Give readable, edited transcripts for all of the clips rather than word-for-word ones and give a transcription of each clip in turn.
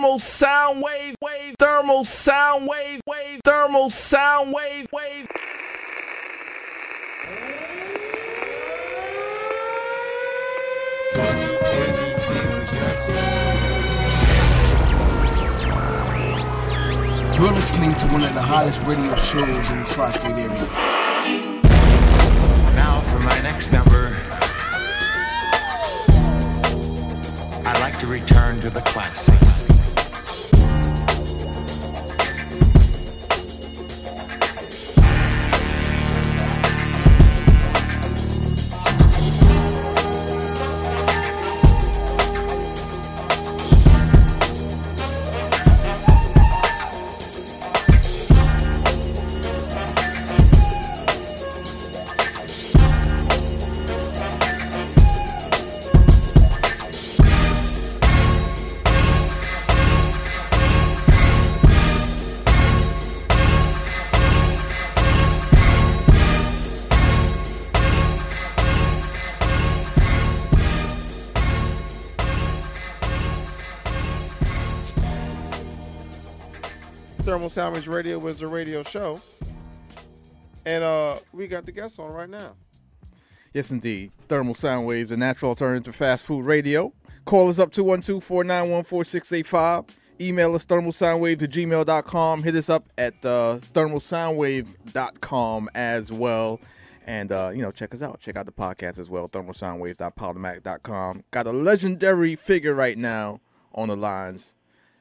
thermal sound wave. You're listening to one of the hottest radio shows in the tri-state area. Now for my next number, I'd like to return to the classics. Thermal Sandwich Radio was a radio show, and we got the guests on right now. Yes, indeed. Thermal Sound Waves, a natural alternative to fast food radio. Call us up 212-491-4685. Email us thermalsoundwaves@gmail.com. Hit us up at thermalsoundwaves.com as well. And, check us out. Check out the podcast as well, thermalsoundwaves.podomatic.com. Got a legendary figure right now on the lines.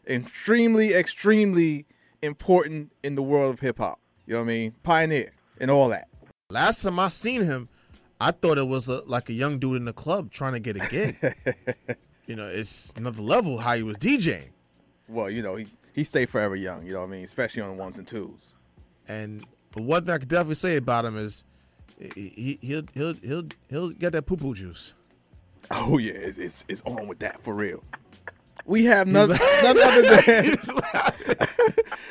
Extremely, extremely important in the world of hip-hop. You know what I mean? Pioneer and all that. Last time I seen him, I thought it was like a young dude in the club trying to get a gig. It's another level how he was DJing. Well, he stayed forever young, you know what I mean? Especially on the ones and twos. But one thing I could definitely say about him is he'll get that poo-poo juice. Oh, yeah. It's on with that, for real. We have none other than...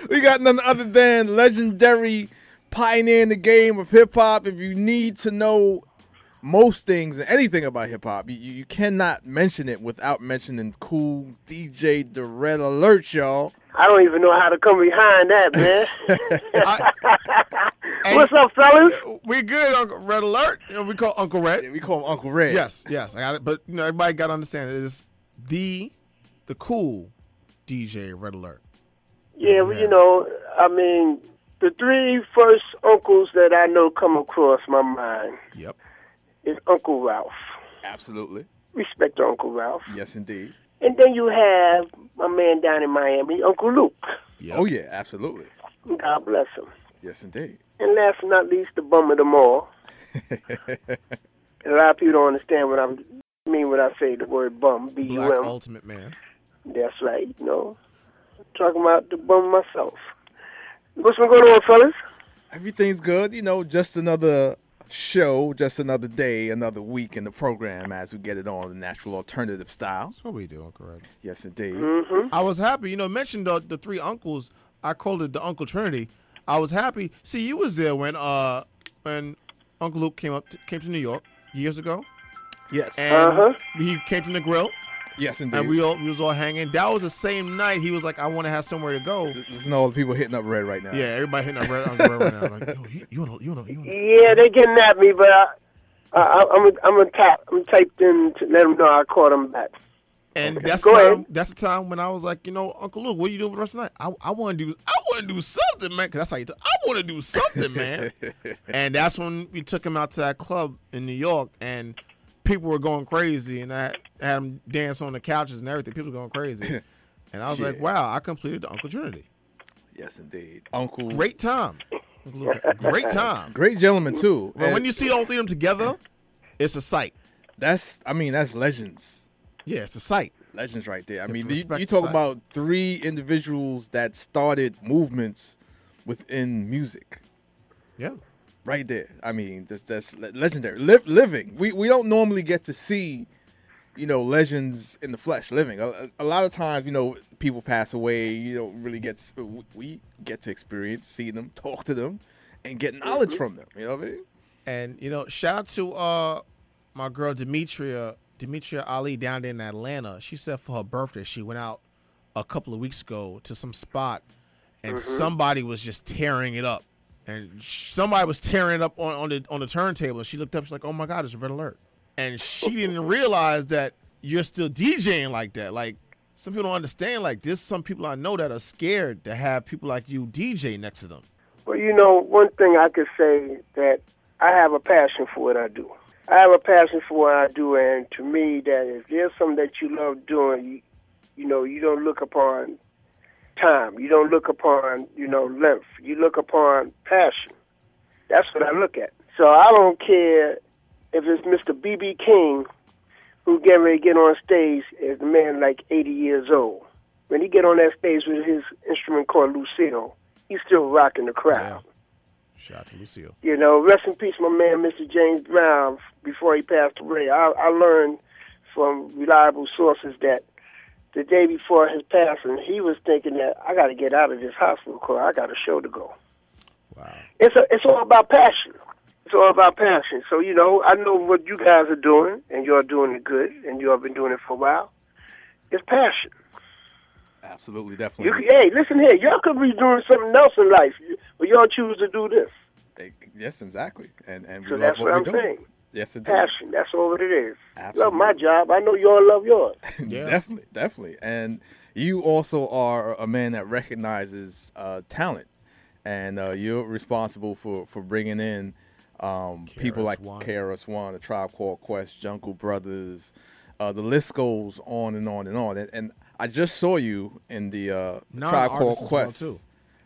We got none other than legendary pioneer in the game of hip-hop. If you need to know most things and anything about hip-hop, you cannot mention it without mentioning Kool DJ the Red Alert, y'all. I don't even know how to come behind that, man. What's up, fellas? We good, Uncle Red Alert. We call Uncle Red. Yeah, we call him Uncle Red. Yes, I got it. But everybody got to understand it is the Kool DJ Red Alert. Yeah, well, the three first uncles that I know come across my mind. Yep. Is Uncle Ralph. Absolutely. Respect to Uncle Ralph. Yes, indeed. And then you have my man down in Miami, Uncle Luke. Yep. Oh, yeah, absolutely. God bless him. Yes, indeed. And last but not least, the bum of them all. A lot of people don't understand what I mean when I say the word bum, B-U-M. Black ultimate man. That's right, Talking about the bum myself. What's been going on, fellas? Everything's good. Just another show, just another day, another week in the program as we get it on the natural alternative style. That's what we do, Uncle Red. Yes, indeed. Mm-hmm. I was happy. Mentioned the three uncles. I called it the Uncle Trinity. I was happy. See, you was there when Uncle Luke came to New York years ago. Yes. And he came to Negril. Yes, indeed. And we was all hanging. That was the same night he was like, I want to have somewhere to go. Listen to all the people hitting up Red right now. Yeah, everybody hitting up Red, Uncle Red right now. Like, you know. Yeah, they getting at me, but I'm typed in to let them know I caught them back. And that's the time when I was like, Uncle Luke, what are you doing for the rest of the night? I want to do something, man. Because that's how you talk. I want to do something, man. And that's when we took him out to that club in New York, and people were going crazy, and I had them dance on the couches and everything. People were going crazy. And I was like, wow, I completed the Uncle Trinity. Yes, indeed. Uncle. Great time. Great time. Great gentleman, too. And when you see all three of them together, it's a sight. That's legends. Yeah, it's a sight. Legends right there. You talk about three individuals that started movements within music. Yeah. Right there. That's legendary. Living. We don't normally get to see, legends in the flesh living. A lot of times, people pass away. You don't really we get to experience, see them, talk to them, and get knowledge from them. You know what I mean? And, shout out to my girl, Demetria Ali down there in Atlanta. She said for her birthday, she went out a couple of weeks ago to some spot, and somebody was just tearing it up. And somebody was tearing it up on the turntable. And she looked up, she's like, oh my God, it's a Red Alert. And she didn't realize that you're still DJing like that. Like, some people don't understand. Like, there's some people I know that are scared to have people like you DJ next to them. Well, you know, one thing I could say that I have a passion for what I do. I have a passion for what I do, and to me, that if there's something that you love doing, you know, you don't look upon time. You don't look upon, you know, length. You look upon passion. That's what I look at. So I don't care if it's Mr. B.B. King who getting ready to get on stage as a man like 80 years old. When he get on that stage with his instrument called Lucille, he's still rocking the crowd. Yeah. Shout out to Lucille. You know, rest in peace, my man, Mr. James Brown, before he passed away. I learned from reliable sources that the day before his passing, he was thinking that, I got to get out of this hospital car. I got a show to go. Wow. It's all about passion. It's all about passion. So, you know, I know what you guys are doing, and you're doing it good, and you all been doing it for a while. It's passion. Absolutely, definitely. Hey, listen here. Y'all could be doing something else in life, but y'all choose to do this. Yes, exactly. And we so love that's what I'm doing. Saying. Yes, it does. Passion. That's all it is. Absolutely. Love my job. I know y'all love yours. Yeah. Definitely. And you also are a man that recognizes talent, and you're responsible for bringing in people like KRS-One, A Tribe Called Quest, Jungle Brothers. The list goes on and on and on. And I just saw you in the Tribe Called Quest. Well, too.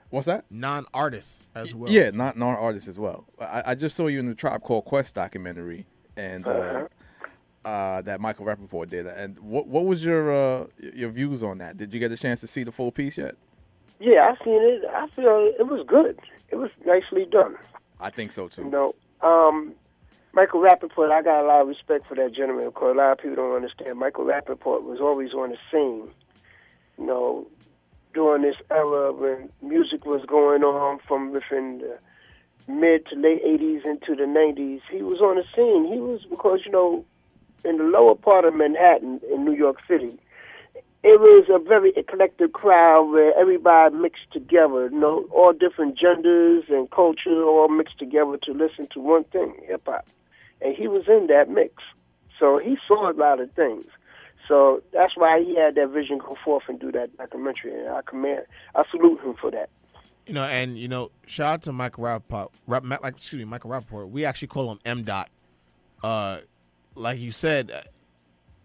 What's that? Non-artists as well. Yeah, not non-artists as well. I just saw you in the Tribe Called Quest documentary, and that Michael Rappaport did. And what was your views on that? Did you get a chance to see the full piece yet? Yeah, I seen it. I feel it was good. It was nicely done. I think so too. You know, Michael Rappaport, I got a lot of respect for that gentleman. Of course, a lot of people don't understand. Michael Rappaport was always on the scene. You know, during this era when music was going on from within the mid to late 80s into the 90s, he was on the scene. He was, because, you know, in the lower part of Manhattan in New York City, it was a very eclectic crowd where everybody mixed together, you know, all different genders and culture all mixed together to listen to one thing, hip-hop. And he was in that mix. So he saw a lot of things. So that's why he had that vision go forth and do that documentary. And I salute him for that. You know, and, you know, shout out to Michael Rappaport. We actually call him M.Dot. Like you said,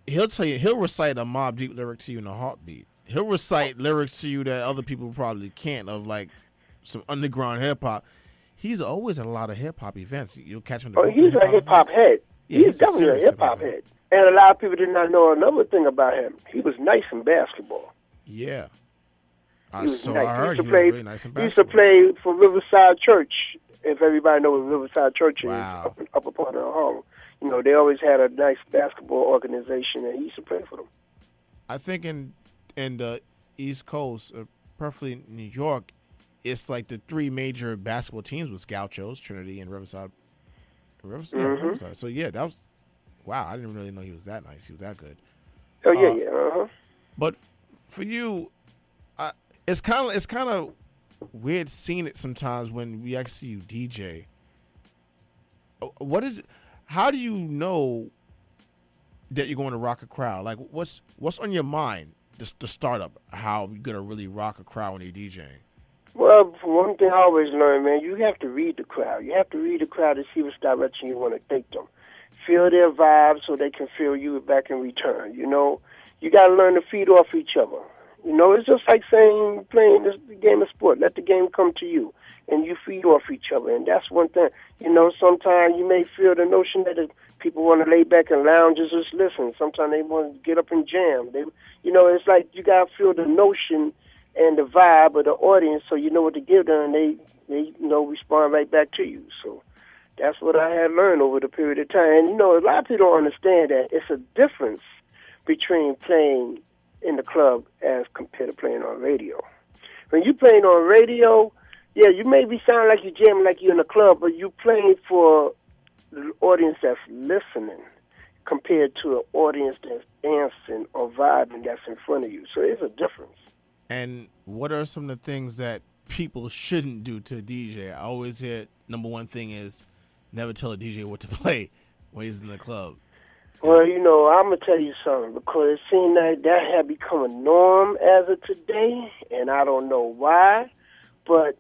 he'll tell you, he'll recite a Mobb Deep lyric to you in a heartbeat. He'll recite lyrics to you that other people probably can't, of like some underground hip-hop. He's always at a lot of hip-hop events. You'll catch him. Oh, he's a hip-hop head. Yeah, he's definitely a hip-hop head. And a lot of people did not know another thing about him. He was nice in basketball. Yeah. I heard he was really nice in basketball. He used to play for Riverside Church, if everybody knows what Riverside Church is, upper part of Harlem. You know, they always had a nice basketball organization, and he used to play for them. I think in the East Coast, preferably New York, it's like the three major basketball teams was Gauchos, Trinity, and Riverside. Mm-hmm. Riverside. So, yeah, that was... Wow, I didn't really know he was that nice. He was that good. Oh yeah, yeah. Uh-huh. But for you, it's kind of weird seeing it sometimes when we actually see you DJ. What is it? How do you know that you're going to rock a crowd? Like, what's on your mind? The startup, how you're gonna really rock a crowd when you're DJing. Well, one thing I always learn, man, you have to read the crowd. You have to read the crowd to see which direction you want to take them. Feel their vibe so they can feel you back in return. You know, you got to learn to feed off each other. You know, it's just like playing this game of sport. Let the game come to you, and you feed off each other. And that's one thing. You know, sometimes you may feel the notion that if people want to lay back and lounge and just listen. Sometimes they want to get up and jam. It's like you got to feel the notion and the vibe of the audience so you know what to give them, and they respond right back to you. So that's what I had learned over the period of time. And, you know, a lot of people don't understand that it's a difference between playing in the club as compared to playing on radio. When you're playing on radio, yeah, you may be sounding like you're jamming like you're in the club, but you're playing for the audience that's listening compared to an audience that's dancing or vibing that's in front of you. So it's a difference. And what are some of the things that people shouldn't do to a DJ? I always hear number one thing is never tell a DJ what to play when he's in the club. Well, you know, I'm going to tell you something, because it seems like that had become a norm as of today, and I don't know why, but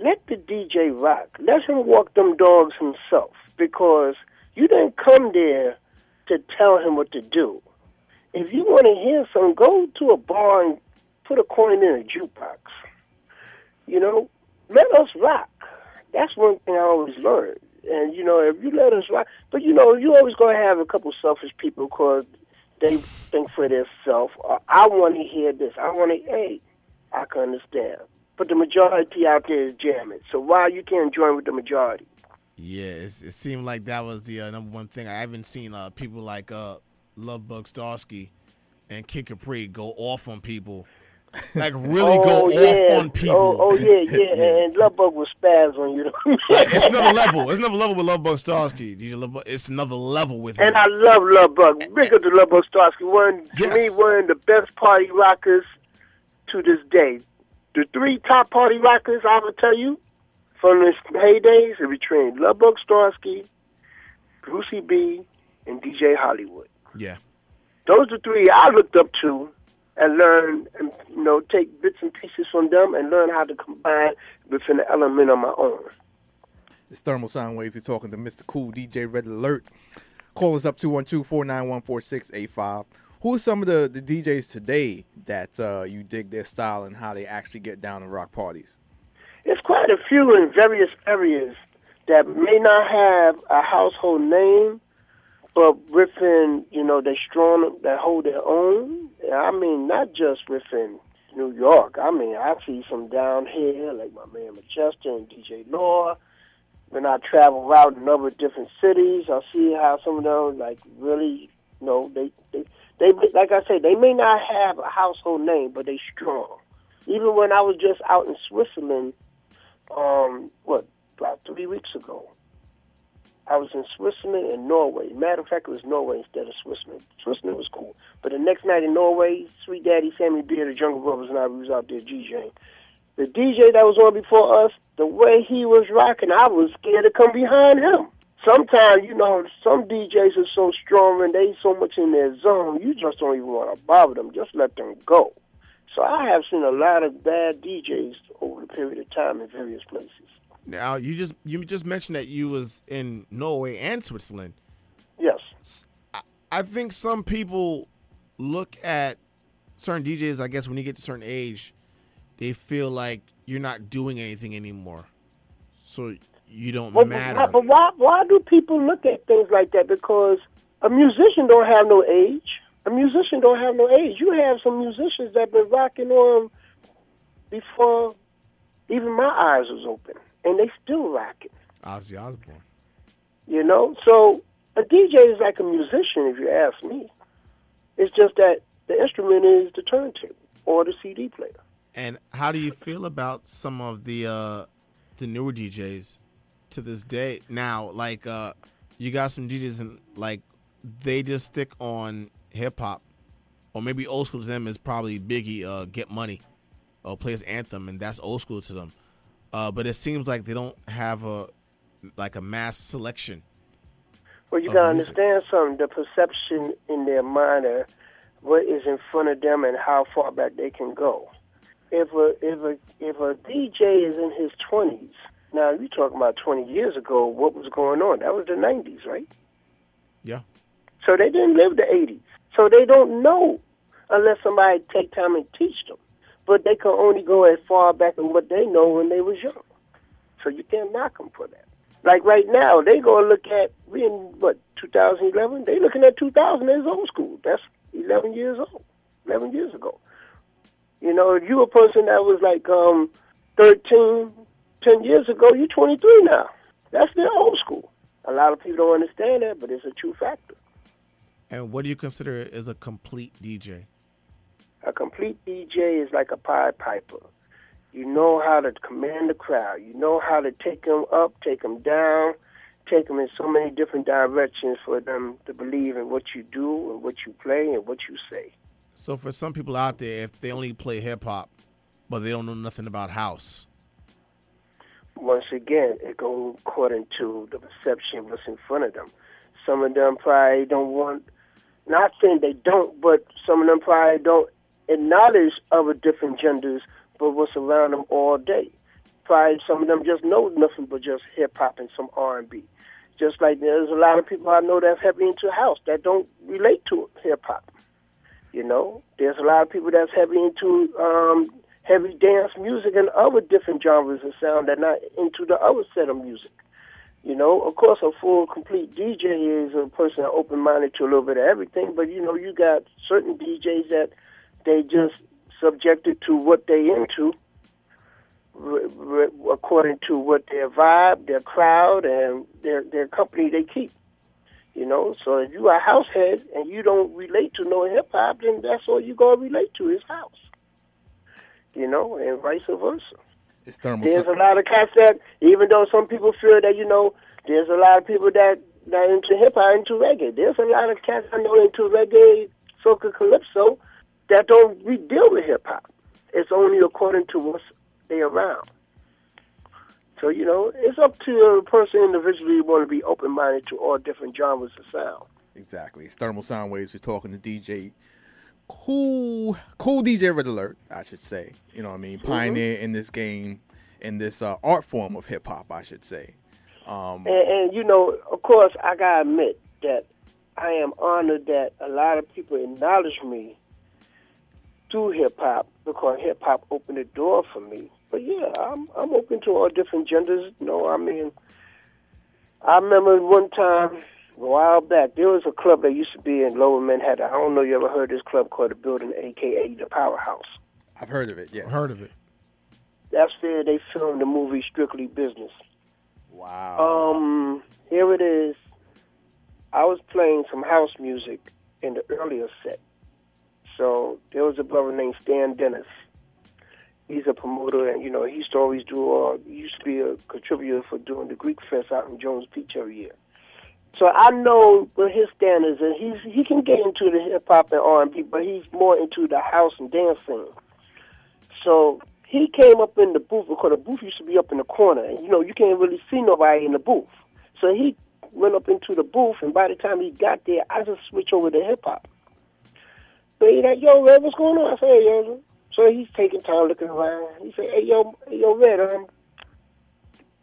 let the DJ rock. Let him walk them dogs himself, because you didn't come there to tell him what to do. If you want to hear something, go to a bar and put a coin in a jukebox. You know, let us rock. That's one thing I always learned. And, you know, if you let us rock, but, you know, you always going to have a couple selfish people because they think for themselves. I want to hear this. Hey, I can understand. But the majority out there is jamming. So why you can't join with the majority? Yeah, it seemed like that was the number one thing. I haven't seen people like Lovebug Starsky and Kid Capri go off on people. Like, really off on people. Oh, yeah. And Lovebug will spaz on you. It's another level. It's another level with Lovebug Starsky. It's another level with him. And I love Lovebug. Big up to Lovebug Starsky. One of the best party rockers to this day. The three top party rockers, I would tell you, from his heydays, it between Lovebug Starsky, Brucey B, and DJ Hollywood. Yeah. Those are three I looked up to. And learn, and, you know, take bits and pieces from them and learn how to combine within the element of my own. It's Thermal Sound Waves. We're talking to Mr. Kool DJ Red Alert. Call us up 212-491-4685. Who are some of the DJs today that you dig their style and how they actually get down to rock parties? There's quite a few in various areas that may not have a household name, but within, you know, they're strong, that hold their own. I mean, not just within New York. I mean, I see some down here, like my man Manchester and DJ Law. When I travel out in other different cities, I see how some of them, like, really, you know, they like I say, they may not have a household name, but they strong. Even when I was just out in Switzerland, about 3 weeks ago, I was in Switzerland and Norway. Matter of fact, it was Norway instead of Switzerland. Switzerland was cool. But the next night in Norway, Sweet Daddy, Sammy Beard, the Jungle Brothers, and I was out there DJing. The DJ that was on before us, the way he was rocking, I was scared to come behind him. Sometimes, you know, some DJs are so strong and they so much in their zone, you just don't even want to bother them. Just let them go. So I have seen a lot of bad DJs over the period of time in various places. Now, you just mentioned that you was in Norway and Switzerland. Yes. I think some people look at certain DJs, I guess, when you get to a certain age, they feel like you're not doing anything anymore. So you don't matter. But why do people look at things like that? Because a musician don't have no age. You have some musicians that have been rocking on before even my eyes was open. And they still rock it. Ozzy Osbourne. You know? So a DJ is like a musician, if you ask me. It's just that the instrument is the turntable or the CD player. And how do you feel about some of the newer DJs to this day? Now, like, you got some DJs, and, like, they just stick on hip-hop. Or maybe old school to them is probably Biggie, Get Money, or plays Anthem, and that's old school to them. But it seems like they don't have a mass selection. Well, you gotta understand something. The perception in their mind of what is in front of them and how far back they can go. If a DJ is in his 20s, now you're talking about 20 years ago. What was going on? That was the 90s, right? Yeah. So they didn't live the 80s. So they don't know unless somebody take time and teach them. But they can only go as far back in what they know when they was young. So you can't knock them for that. Like right now, they going to look at, we in, 2011? They looking at 2000 as old school. That's 11 years ago. You know, if you a person that was like 13, 10 years ago, you 23 now. That's their old school. A lot of people don't understand that, but it's a true factor. And what do you consider is a complete DJ? A complete DJ is like a Pied Piper. You know how to command the crowd. You know how to take them up, take them down, take them in so many different directions for them to believe in what you do and what you play and what you say. So for some people out there, if they only play hip-hop, but they don't know nothing about house. Once again, it goes according to the perception of what's in front of them. Some of them probably don't want, not saying they don't, but some of them probably don't acknowledge other different genders, but what's around them all day. Probably some of them just know nothing but just hip-hop and some R&B. Just like there's a lot of people I know that's heavily into house that don't relate to hip-hop. You know, there's a lot of people that's heavily into heavy dance music and other different genres of sound that not into the other set of music. You know, of course, a full, complete DJ is a person that's open-minded to a little bit of everything, but, you know, you got certain DJs that they just subjected to what they into according to what their vibe, their crowd, and their company they keep. You know, so if you are a house head and you don't relate to no hip-hop, then that's all you're going to relate to is house. You know, and vice versa. There's a lot of cats that, even though some people feel that, you know, there's a lot of people that are into hip-hop, into reggae. There's a lot of cats I know into reggae, soca, calypso, that don't deal with hip-hop. It's only according to what's they around. So, you know, it's up to a person individually who want to be open-minded to all different genres of sound. Exactly. It's Thermal Sound Waves. We're talking to DJ Kool DJ Red Alert, I should say. You know what I mean? Pioneer in this game, in this art form of hip-hop, I should say. And, you know, of course, I got to admit that I am honored that a lot of people acknowledge me through hip-hop because hip-hop opened the door for me. But, yeah, I'm open to all different genders. You know, I mean, I remember one time a while back, there was a club that used to be in Lower Manhattan. I don't know if you ever heard of this club called The Building, a.k.a. The Powerhouse. I've heard of it, yeah. I've heard of it. That's where they filmed the movie Strictly Business. Wow. Here it is. I was playing some house music in the earlier set. So there was a brother named Stan Dennis. He's a promoter, and, you know, he used to always he used to be a contributor for doing the Greek Fest out in Jones Beach every year. So I know what his standards are. He can get into the hip-hop and R&B, but he's more into the house and dancing. So he came up in the booth, because the booth used to be up in the corner, and, you know, you can't really see nobody in the booth. So he went up into the booth, and by the time he got there, I just switched over to hip-hop. So he's like, yo, Red, what's going on? I said, hey, yo. So he's taking time looking around. He said, hey, yo, Red,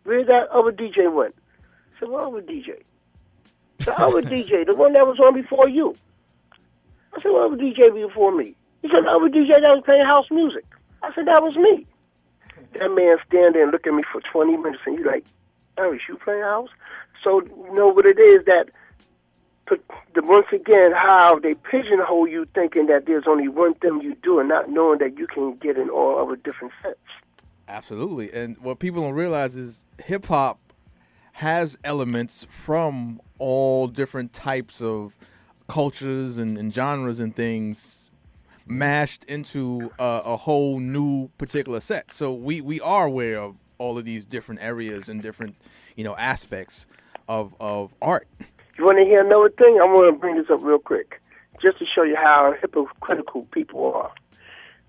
where's that other DJ went? I said, what other DJ? The other DJ, the one that was on before you. I said, what other DJ before me? He said, the other DJ that was playing house music. I said, that was me. That man stand there and look at me for 20 minutes, and you like, oh, is you playing house? So, you know what it is that, once again, how they pigeonhole you thinking that there's only one thing you do and not knowing that you can get in all other different sets. Absolutely. And what people don't realize is hip-hop has elements from all different types of cultures and genres and things mashed into a whole new particular set. So we are aware of all of these different areas and different, you know, aspects of art. You want to hear another thing? I want to bring this up real quick, just to show you how hypocritical people are.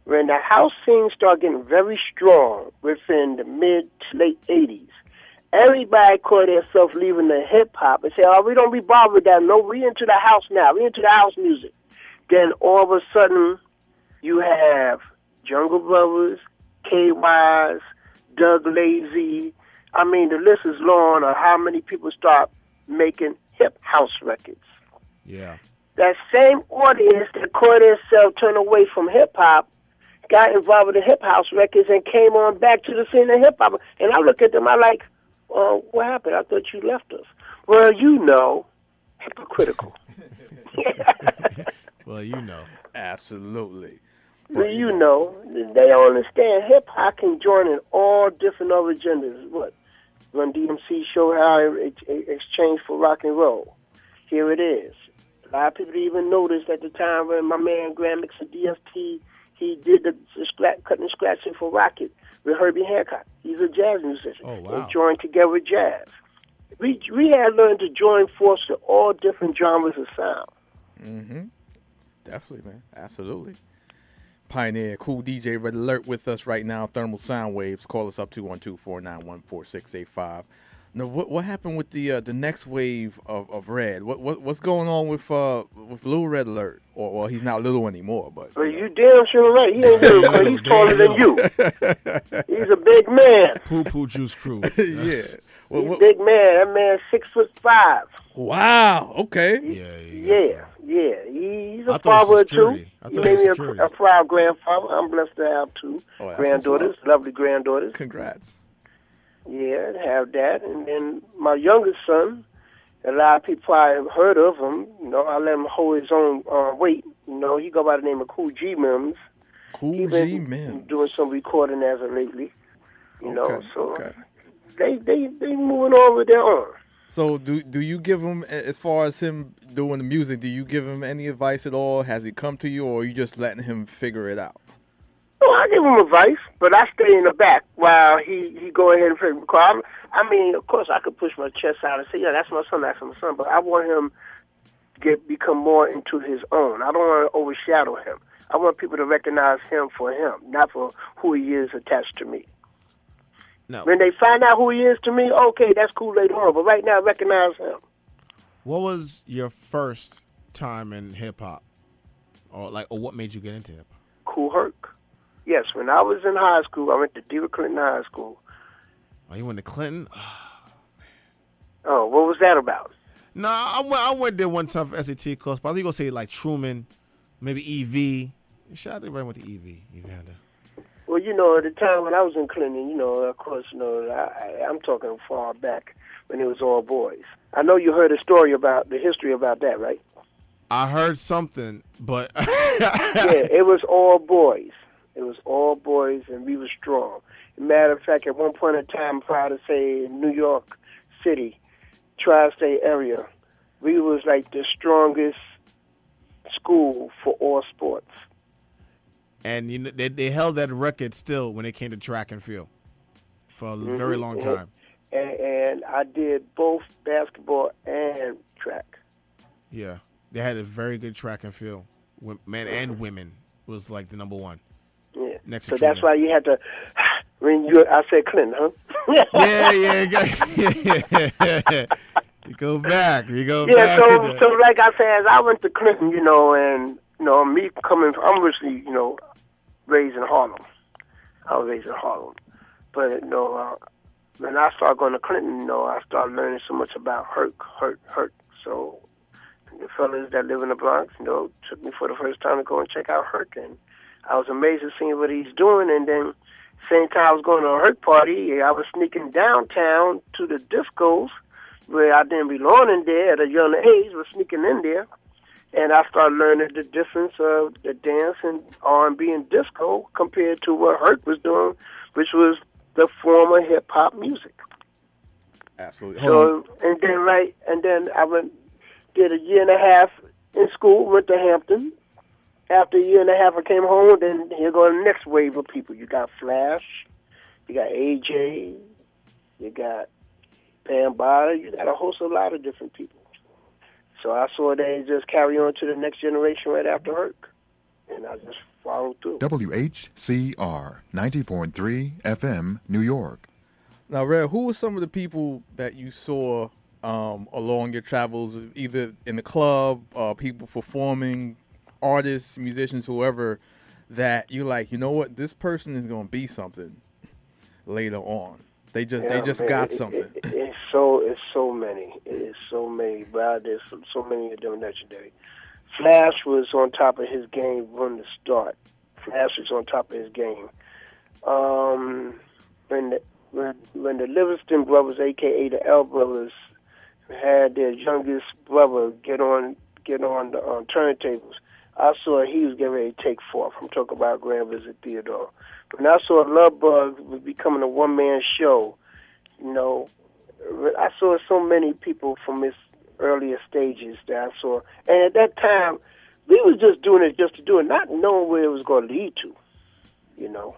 When the house scene started getting very strong within the mid to late 80s, everybody caught themselves leaving the hip-hop and said, oh, we don't be bothered with that. No, we into the house now. We into the house music. Then all of a sudden, you have Jungle Brothers, KYs, Doug Lazy. I mean, the list is long on how many people start making hip house records. Yeah. That same audience that caught itself turned away from hip hop got involved with the hip house records and came on back to the scene of hip hop. And I look at them, I like, oh, what happened? I thought you left us. Well, you know, hypocritical. Well, you know, absolutely. Well, you know, they don't understand hip hop can join in all different other genders. What? Run DMC show how it exchanged for rock and roll. Here it is. A lot of people didn't even notice at the time when my man Grand Mix and DST, he did the cut and scratching for Rocket with Herbie Hancock. He's a jazz musician. Oh, wow. They joined together with jazz. We had learned to join forces with all different genres of sound. Mm-hmm. Definitely, man. Absolutely. Pioneer, Kool DJ Red Alert with us right now. Thermal Sound Waves. Call us up 212-491-4685. Now, what happened with the next wave of Red? What's going on with Lil Red Alert? Or well, he's not little anymore, but you damn sure right. He ain't little, but he's taller than you. He's a big man. Poo Poo Juice Crew. Yeah. Well, he's a big man. That man's 6'5". Wow. Okay. Yeah. He's a father too. He made me a proud grandfather. I'm blessed to have two granddaughters, lovely granddaughters. Congrats. Yeah, have that. And then my youngest son, a lot of people probably heard of him. You know, I let him hold his own weight. You know, he go by the name of Kool G Mims. Kool G Mims. Doing some recording as of lately. You know, so they moving on with their own. So do you give him, as far as him doing the music, do you give him any advice at all? Has he come to you, or are you just letting him figure it out? Well, I give him advice, but I stay in the back while he go ahead and play. Because I mean, of course, I could push my chest out and say, yeah, that's my son. But I want him to become more into his own. I don't want to overshadow him. I want people to recognize him for him, not for who he is attached to me. No. When they find out who he is to me, okay, that's cool later on. But right now, recognize him. What was your first time in hip-hop? Or what made you get into hip-hop? Kool Herc. Yes, when I was in high school, I went to DeWitt Clinton High School. Oh, you went to Clinton? Oh, man. Oh, what was that about? No, I went there one time for SAT course, but I think you going to say like Truman, maybe E.V. Shout out to everybody with the E.V., Evander. Well, you know, at the time when I was in Clinton, you know, of course, you know, I'm talking far back when it was all boys. I know you heard a story about the history about that, right? I heard something, but... yeah, it was all boys. It was all boys, and we were strong. Matter of fact, at one point in time, I'm proud to say in New York City, tri-state area, we was like the strongest school for all sports. And you know, they held that record still when it came to track and field for a very long time. And I did both basketball and track. Yeah, they had a very good track and field. Men and women was like the number one. Yeah. Next so that's why you had to when you I said Clinton, huh? Yeah. You go back. Yeah, so like I said, I went to Clinton, you know, and you know, me coming from I'm originally, you know, raised in Harlem. But you know, when I started going to Clinton, you know, I started learning so much about Herc. So the fellas that live in the Bronx, you know, took me for the first time to go and check out Herc, and I was amazed at seeing what he's doing, and then same time I was going to a Herc party, I was sneaking downtown to the discos where I didn't belong in there at a young age, was sneaking in there, and I started learning the difference of the dance and R&B and disco compared to what Herc was doing, which was the former hip-hop music. Absolutely. So, and then I did a year and a half in school, went to Hampton. After a year and a half, I came home, then here go the next wave of people. You got Flash, you got AJ, you got Bambaataa, you got a host of a lot of different people. So I saw they just carry on to the next generation right after Herc, and I just followed through. WHCR 90.3 FM, New York. Now, Red, who were some of the people that you saw along your travels, either in the club, people performing, artists, musicians, whoever, that you like, you know what, this person is going to be something later on. They just got something. It's so many. It's so many, bro. There's so many of them legendary. Flash was on top of his game from the start. When the Livingston brothers, a.k.a. the L brothers, had their youngest brother get on the turntables, I saw he was getting ready to take forth. I'm talking about Grand Vizier Theodore. When I saw Lovebug was becoming a one-man show, you know, I saw so many people from his earlier stages that I saw. And at that time, we was just doing it just to do it, not knowing where it was going to lead to, you know.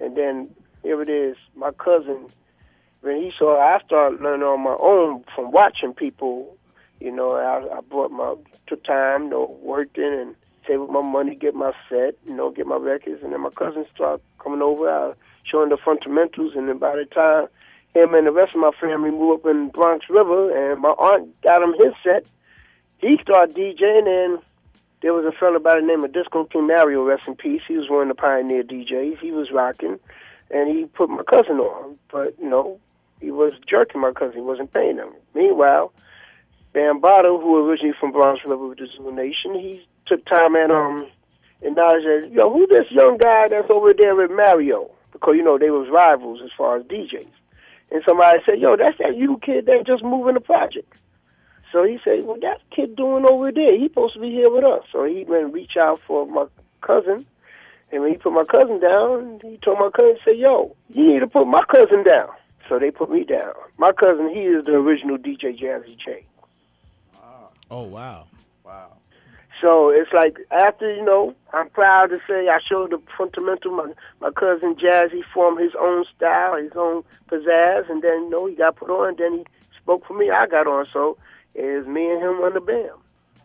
And then here it is, my cousin, when he saw I started learning on my own from watching people. You know, I took time, you know, working and save up my money, get my set, get my records, and then my cousins start coming over. I show them the fundamentals, and then by the time him and the rest of my family moved up in Bronx River, and my aunt got him his set, he started DJing, and there was a fella by the name of Disco King Mario, rest in peace. He was one of the pioneer DJs. He was rocking, and he put my cousin on. But, he was jerking my cousin. He wasn't paying him. Meanwhile, Bambaataa, who originally from Bronx River with the Zulu Nation, he took time and acknowledged that, who this young guy that's over there with Mario? Because, they was rivals as far as DJs. And somebody said, that's that you kid that just moved in the project. So he said, that kid doing over there, he's supposed to be here with us. So he went and reached out for my cousin. And when he put my cousin down, he told my cousin, say, you need to put my cousin down. So they put me down. My cousin, he is the original DJ Jazzy J. Wow. Oh, wow. Wow. So it's like after, I'm proud to say I showed the fundamental. My cousin Jazzy formed his own style, his own pizzazz. And then, he got put on. Then he spoke for me. I got on. So is me and him on the BAM.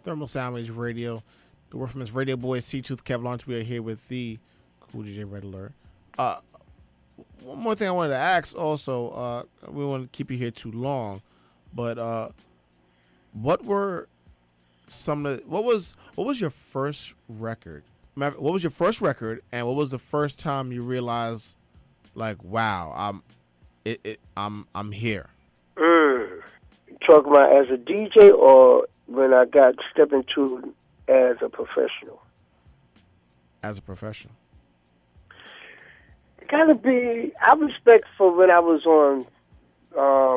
Thermal Soundwave Radio. The word from his radio boy, C-Tooth Kev Launch. We are here with the Kool DJ Red Alert. One more thing I wanted to ask also, we don't want to keep you here too long, but what was your first record? What was your first record, and what was the first time you realized, like, wow, I'm here? Talking about as a DJ or when I got stepped into as a professional? As a professional. Gotta be, I respect for when I was on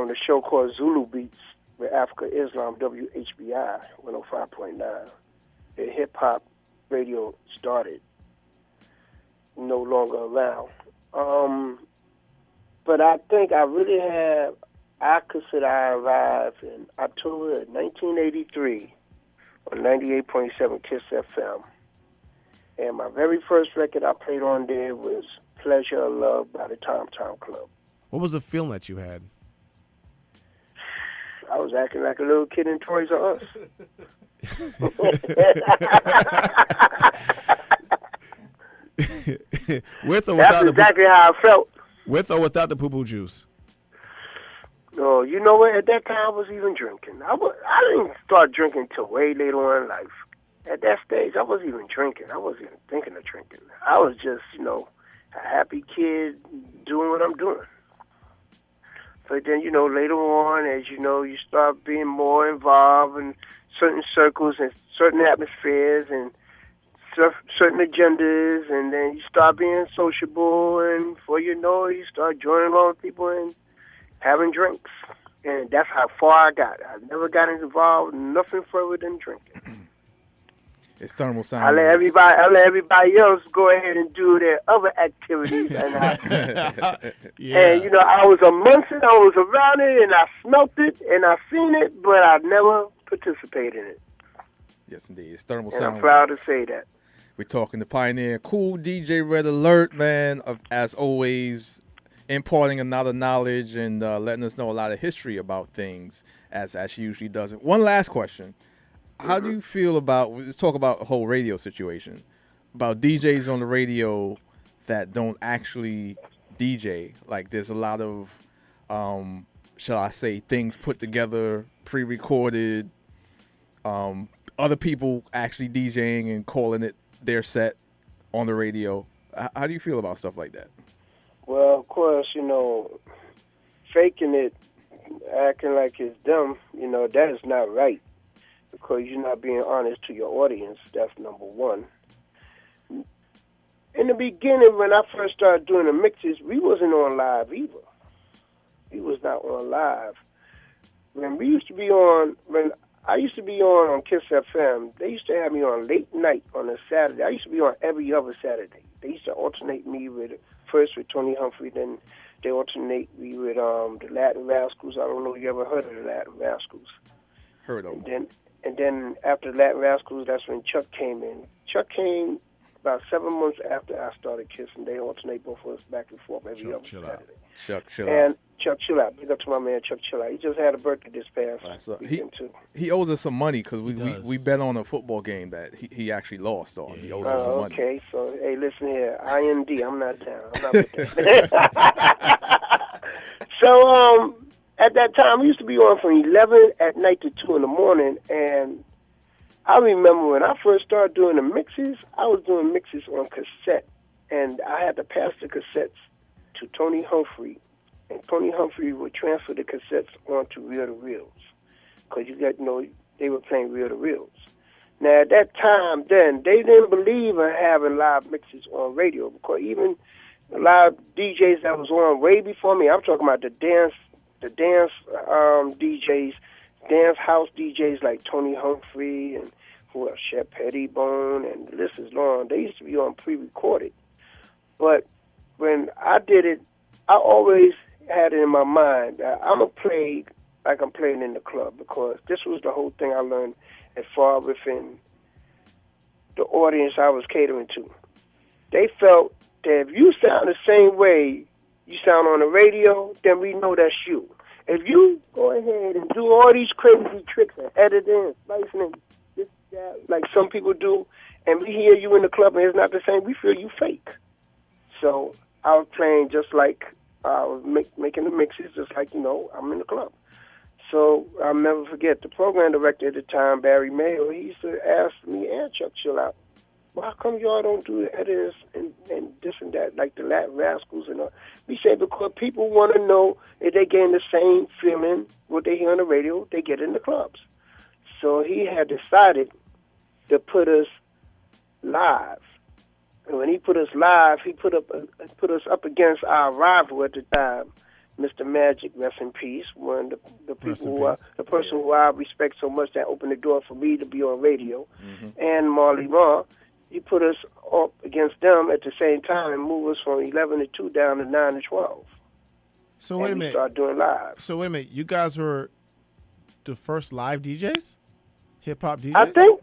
the show called Zulu Beats with Afrika Islam, WHBI 105.9. The hip hop radio started. No longer around. But I think I really have. I consider I arrived in October of 1983 on 98.7 Kiss FM. And my very first record I played on there was Pleasure of Love by the Tom Tom Club. What was the feeling that you had? I was acting like a little kid in Toys R Us. That's exactly how I felt. With or without the poo-poo juice? No, you know what? At that time, I was even drinking. I didn't start drinking till way later on in life. At that stage, I wasn't even drinking. I wasn't even thinking of drinking. I was just, a happy kid doing what I'm doing. But then, later on, as you start being more involved in certain circles and certain atmospheres and certain agendas, and then you start being sociable, and before you know it, you start joining along with people and having drinks, and that's how far I got. I never got involved in nothing further than drinking. It's Thermal Sound. I let everybody else go ahead and do their other activities, and I was amongst it. I was around it, and I smelt it, and I seen it, but I never participated in it. Yes, indeed, it's Thermal Sound. I'm proud to say that. We're talking to pioneer Kool DJ Red Alert, man. As always, imparting another knowledge and letting us know a lot of history about things, as she usually does. One last question. How do you feel about, let's talk about the whole radio situation, about DJs on the radio that don't actually DJ? Like, there's a lot of, shall I say, things put together, pre-recorded, other people actually DJing and calling it their set on the radio. How do you feel about stuff like that? Well, of course, faking it, acting like it's dumb, that is not right because you're not being honest to your audience. That's number one. In the beginning, when I first started doing the mixes, we wasn't on live either. We was not on live. When I used to be on Kiss FM, they used to have me on late night on a Saturday. I used to be on every other Saturday. They used to alternate me with Tony Humphrey, then they alternate me with the Latin Rascals. I don't know if you ever heard of the Latin Rascals. Heard of them. And then after the Latin Rascals, that's when Chuck came in. Chuck came about 7 months after I started Kissing. They alternate both of us back and forth every other Saturday. Chuck Chill Out. Chuck Chill Out. Big up to my man Chuck Chill Out. He just had a birthday this past weekend too. He owes us some money because we bet on a football game that he actually lost on. Yeah. He owes us some money. Okay, so hey, listen here, IMD. I'm not down. I'm not with that. So at that time, we used to be on from 11 at night to 2 a.m, and I remember when I first started doing the mixes, I was doing mixes on cassette, and I had to pass the cassettes to Tony Humphrey. And Tony Humphrey would transfer the cassettes onto reel-to-reels, because they were playing reel-to-reels. Now, at that time then, they didn't believe in having live mixes on radio, because even the live DJs that was on way before me, I'm talking about the dance DJs, dance house DJs like Tony Humphrey and who else, Shep Pettibone, and the list is long. They used to be on pre-recorded. But when I did it, I always had it in my mind that I'm going to play like I'm playing in the club, because this was the whole thing I learned as far within the audience I was catering to. They felt that if you sound the same way you sound on the radio, then we know that's you. If you go ahead and do all these crazy tricks and editing and slicing and this, that, like some people do, and we hear you in the club and it's not the same, we feel you fake. So I was playing just like I was making the mixes, just like, I'm in the club. So I'll never forget, the program director at the time, Barry Mayo, he used to ask me and Chuck Chill Out, well, how come y'all don't do the editors and this and that, like the Latin Rascals and all? We say because people want to know if they getting the same feeling, what they hear on the radio, they get in the clubs. So he had decided to put us live. And when he put us live, he put us up against our rival at the time, Mr. Magic, rest in peace, one of the people, the person who I respect so much that opened the door for me to be on radio, and Marley Marl. He put us up against them at the same time and moved us from 11 to 2 down to 9 to 12. So wait a minute. Start doing live. So wait a minute. You guys were the first live DJs? Hip hop DJs?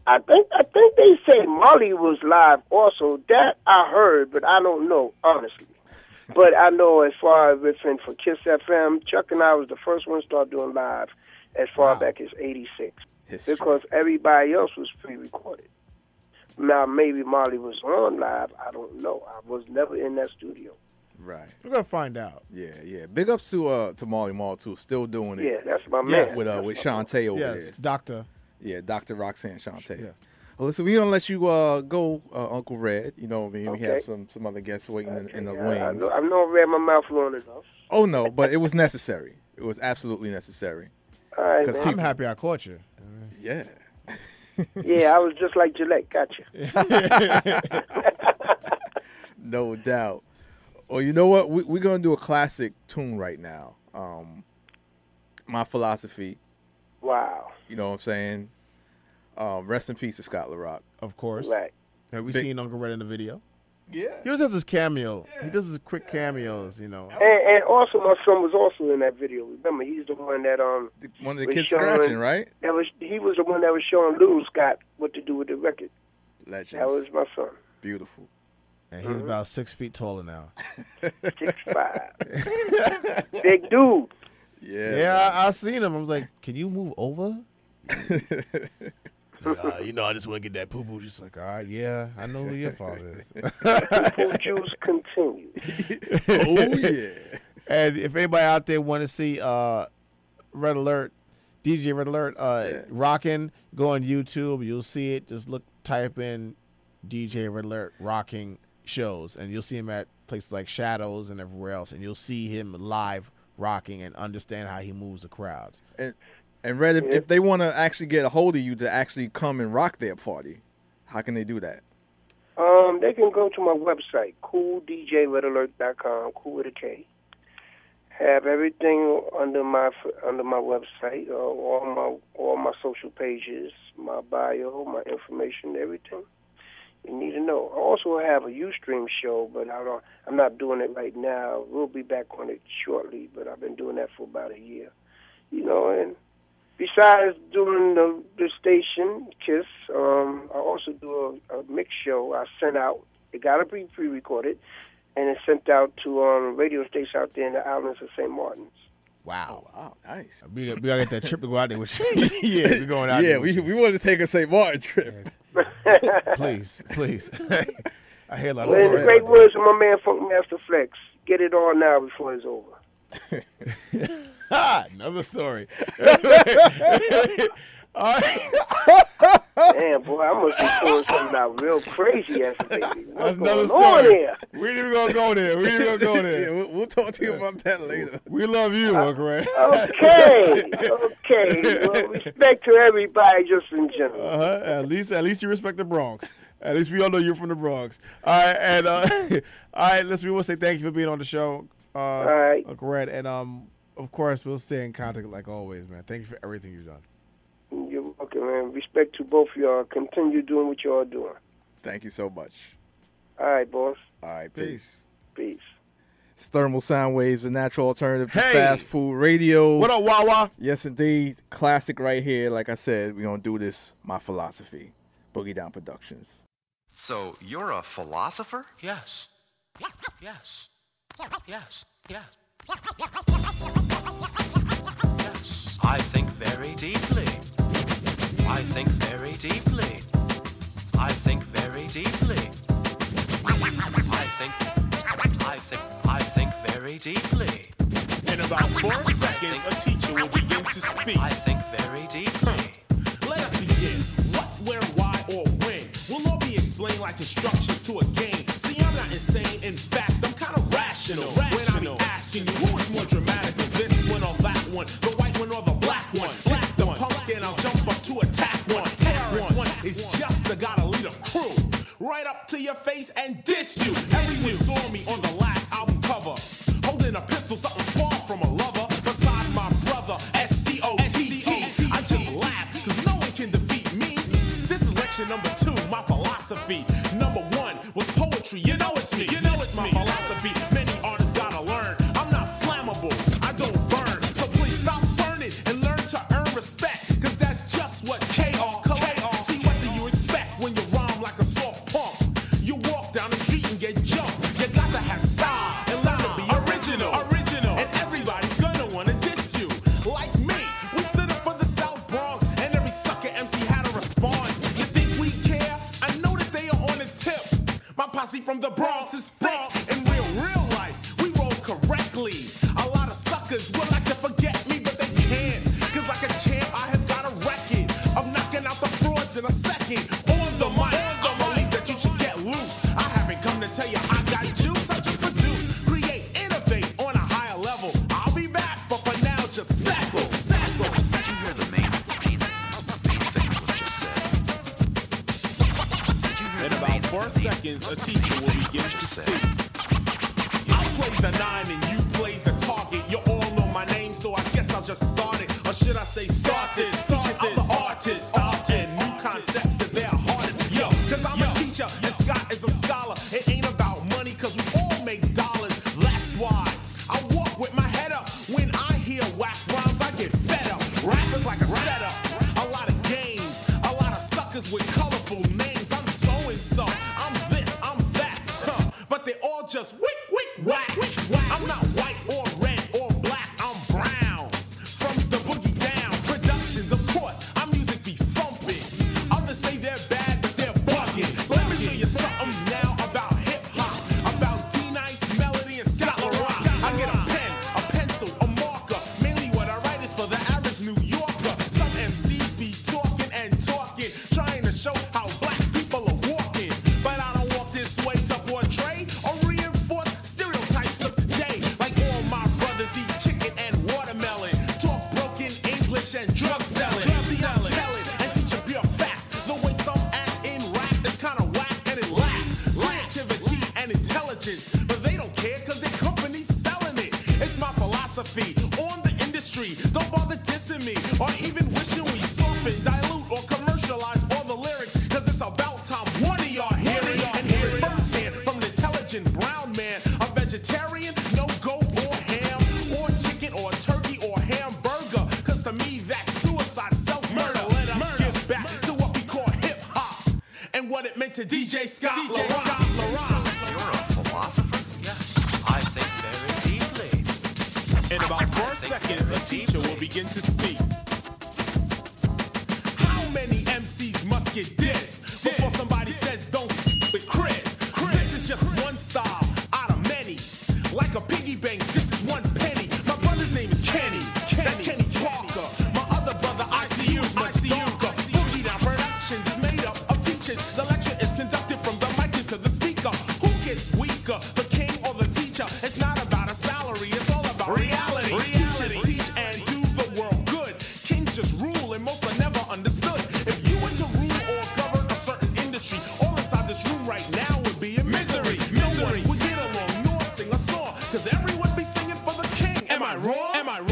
I think they say Marley was live also. That I heard, but I don't know, honestly. But I know as far as it's been for Kiss FM, Chuck and I was the first one to start doing live as far back as 86. History. Because everybody else was pre-recorded. Now, maybe Marley was on live. I don't know. I was never in that studio. Right. We're going to find out. Yeah, yeah. Big ups to Marley Marl, too. Still doing it. Yeah, that's my man. With Shantae over there. Yes, Doctor. Yeah, Dr. Roxanne Shantae. Yes. Well, listen, we're going to let you go, Uncle Red. You know what I mean? Okay. We have some other guests waiting in the wings. I've known Red my mouth long enough. Oh, no, but it was necessary. It was absolutely necessary. All right, man. I'm happy I caught you. Yeah. Yeah, I was just like Gillette. Gotcha. No doubt. Well, you know what? We're going to do a classic tune right now. My Philosophy. Wow. You know what I'm saying? Rest in peace to Scott LaRock. Of course. Right. Have we seen Uncle Red in the video? Yeah. He does his cameo. Yeah. He does his quick cameos, And also, my son was also in that video. Remember, he's the one that one of the kids scratching, right? He was the one that was showing Little Scott what to do with the record. Legend. That was my son. Beautiful. And he's about 6 feet taller now. 6'5". Big dude. Yeah. Yeah, I seen him. I was like, can you move over? I just want to get that poo-poo. Just like, all right, yeah, I know who your father is. Poo-poo juice continue. Oh, yeah. And if anybody out there want to see Red Alert, DJ Red Alert, rocking, go on YouTube. You'll see it. Just type in DJ Red Alert rocking shows, and you'll see him at places like Shadows and everywhere else, and you'll see him live rocking and understand how he moves the crowds. And Red, if they want to actually get a hold of you to actually come and rock their party, how can they do that? They can go to my website, CoolDJRedAlert.com, Kool with a K. Have everything under my website, all my social pages, my bio, my information, everything you need to know. I also have a Ustream show, but I'm not doing it right now. We'll be back on it shortly, but I've been doing that for about a year. And besides doing the station, Kiss, I also do a mix show I sent out. It got to be pre-recorded. and it's sent out to radio stations out there in the islands of St. Martin's. Wow. Oh, wow, nice. We got to get that trip to go out there with you. Yeah, we're going out there. Yeah, we want to take a St. Martin trip. Please. I hear a lot of stories. The great words from my man, Funk Master Flex. Get it on now before it's over. Another story. All right. Damn, boy, I must be doing something out real crazy yesterday. That's another story. We ain't even going to go there. Yeah, we'll talk to you about that later. We love you, Uncle Ray. Okay. Well, respect to everybody just in general. Uh-huh. At least you respect the Bronx. At least we all know you're from the Bronx. All right, and all right, listen, we want to say thank you for being on the show, all right, Uncle Red, and of course we'll stay in contact like always, man. Thank you for everything you've done. You're welcome, man. Respect to both of y'all. Continue doing what y'all are doing. Thank you so much. All right, boss. All right, peace. Thermal sound waves, a natural alternative to fast food radio. What up, Wawa? Yes, indeed. Classic right here. Like I said, we're gonna do this. My philosophy, Boogie Down Productions. So you're a philosopher? Yes. I think very deeply. In about 4 seconds, a teacher will begin to speak. I think very deeply. Let us begin. What, where, why, or when will all be explained like instructions to a game. See, I'm not insane. In fact, I'm kind of rational. When I be asking you, who is more dramatic of this one or that one? The white one or the black one? Black the punk and I'll jump up to attack one. Terrorist one is just the gotta lead a crew. Right up to your face and diss you. Everyone saw me on the last album cover. Holding a pistol, something far from a lover. Beside my brother, SCOTT. I just laughed, cause no one can defeat me. This is lecture number 2, my philosophy. Number 1 was poetry, you know it's me. My philosophy, many artists gotta learn. I'm not flammable, I don't burn. So please stop burning and learn to earn respect. Cause that's just what KR collects. See, what do you expect when you rhyme like a soft punk? You walk down the street and get jumped. You gotta have style. From the Bronx is thick. In real life, we roll correctly. A lot of suckers would like to forget me, but they can't. Cause like a champ, I have got a record of knocking out the frauds in a second. On the mic, I believe that you should get loose. I haven't come to tell you I got juice. I just produce, create, innovate on a higher level. I'll be back, but for now, just sackle. Did you hear the main thing I just said? In about 4 seconds, a teacher will begin to speak. I play the 9 and you play the target. You all know my name, so I guess I'll just start it. Or should I say start this. I'm the artist. And new concepts that they're hardest. Yo, cause I'm a teacher and Scott is a scholar. It ain't about money cause we all make dollars. That's why I walk with my head up. When I hear whack rhymes, I get fed up. Rappers like a setup. A lot of games. A lot of suckers with colorful names. I'm so-and-so. Just wick, whack. I'm not white or red or black, I'm brown. From the Boogie Down Productions, of course, our music be thumping. Others say they're bad, but they're bugging. Let me show you something now about hip-hop, about D-Nice, Melody, and Scott LaRock. I get a pen, a pencil, a marker. Mainly what I write is for the average New Yorker. Some MCs be talking and talking, trying to show how black people are walking. But I don't walk this way to portray or on the industry. Don't bother dissing me or even wishing we soften, dilute, or commercialize all the lyrics. Cause it's about time one of y'all hear it and hear it firsthand from an intelligent brown man. A vegetarian, no goat or ham, or chicken or turkey or hamburger. Cause to me that's suicide, self-murder. Let us get back to what we call hip-hop and what it meant to DJ Scott LaRock. You're a philosopher? Yeah. 4 seconds, a teacher will begin to speak. How many MCs must get dissed before somebody says don't with Chris? This is just one style out of many. Like a piggy bank, this is one penny. My brother's name is Kenny. That's Kenny Parker. My other brother, ICU, is much darker. Boogie Down Productions is made up of teachers. The lecture is conducted from the mic into the speaker. Who gets weaker, the king or the teacher? It's not about a salary, it's all about reality. Teachers teach and do the world good. Kings just rule and most are never understood. If you were to rule or govern a certain industry, all inside this room right now would be in misery. No one would get along nor sing a song, cause everyone be singing for the king. Am I wrong? Am I wrong?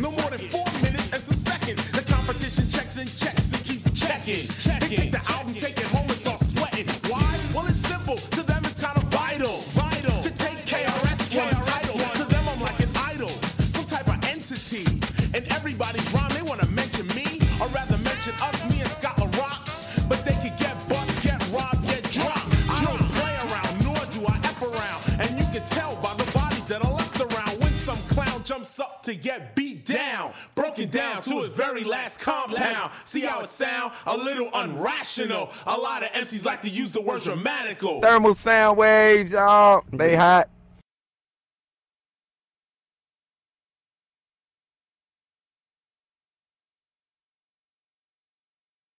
No more than 4 minutes and some seconds. The competition checks and checks and keeps checking. They take the album, take it home and start sweating. Why? Well, it's simple. To them, it's kind of vital to take KRS-One's title. To them, I'm like an idol, some type of entity. And everybody's rhyme, they want to mention me, or rather mention us, me and Scott LaRock. But they could get bust, get robbed, get dropped. I don't play around, nor do I F around. And you can tell by the bodies that are left around when some clown jumps up to get beat down, broken down to his very last compound. See how it sound? A little unrational. A lot of MCs like to use the word dramatical. Thermal sound waves, y'all. They hot.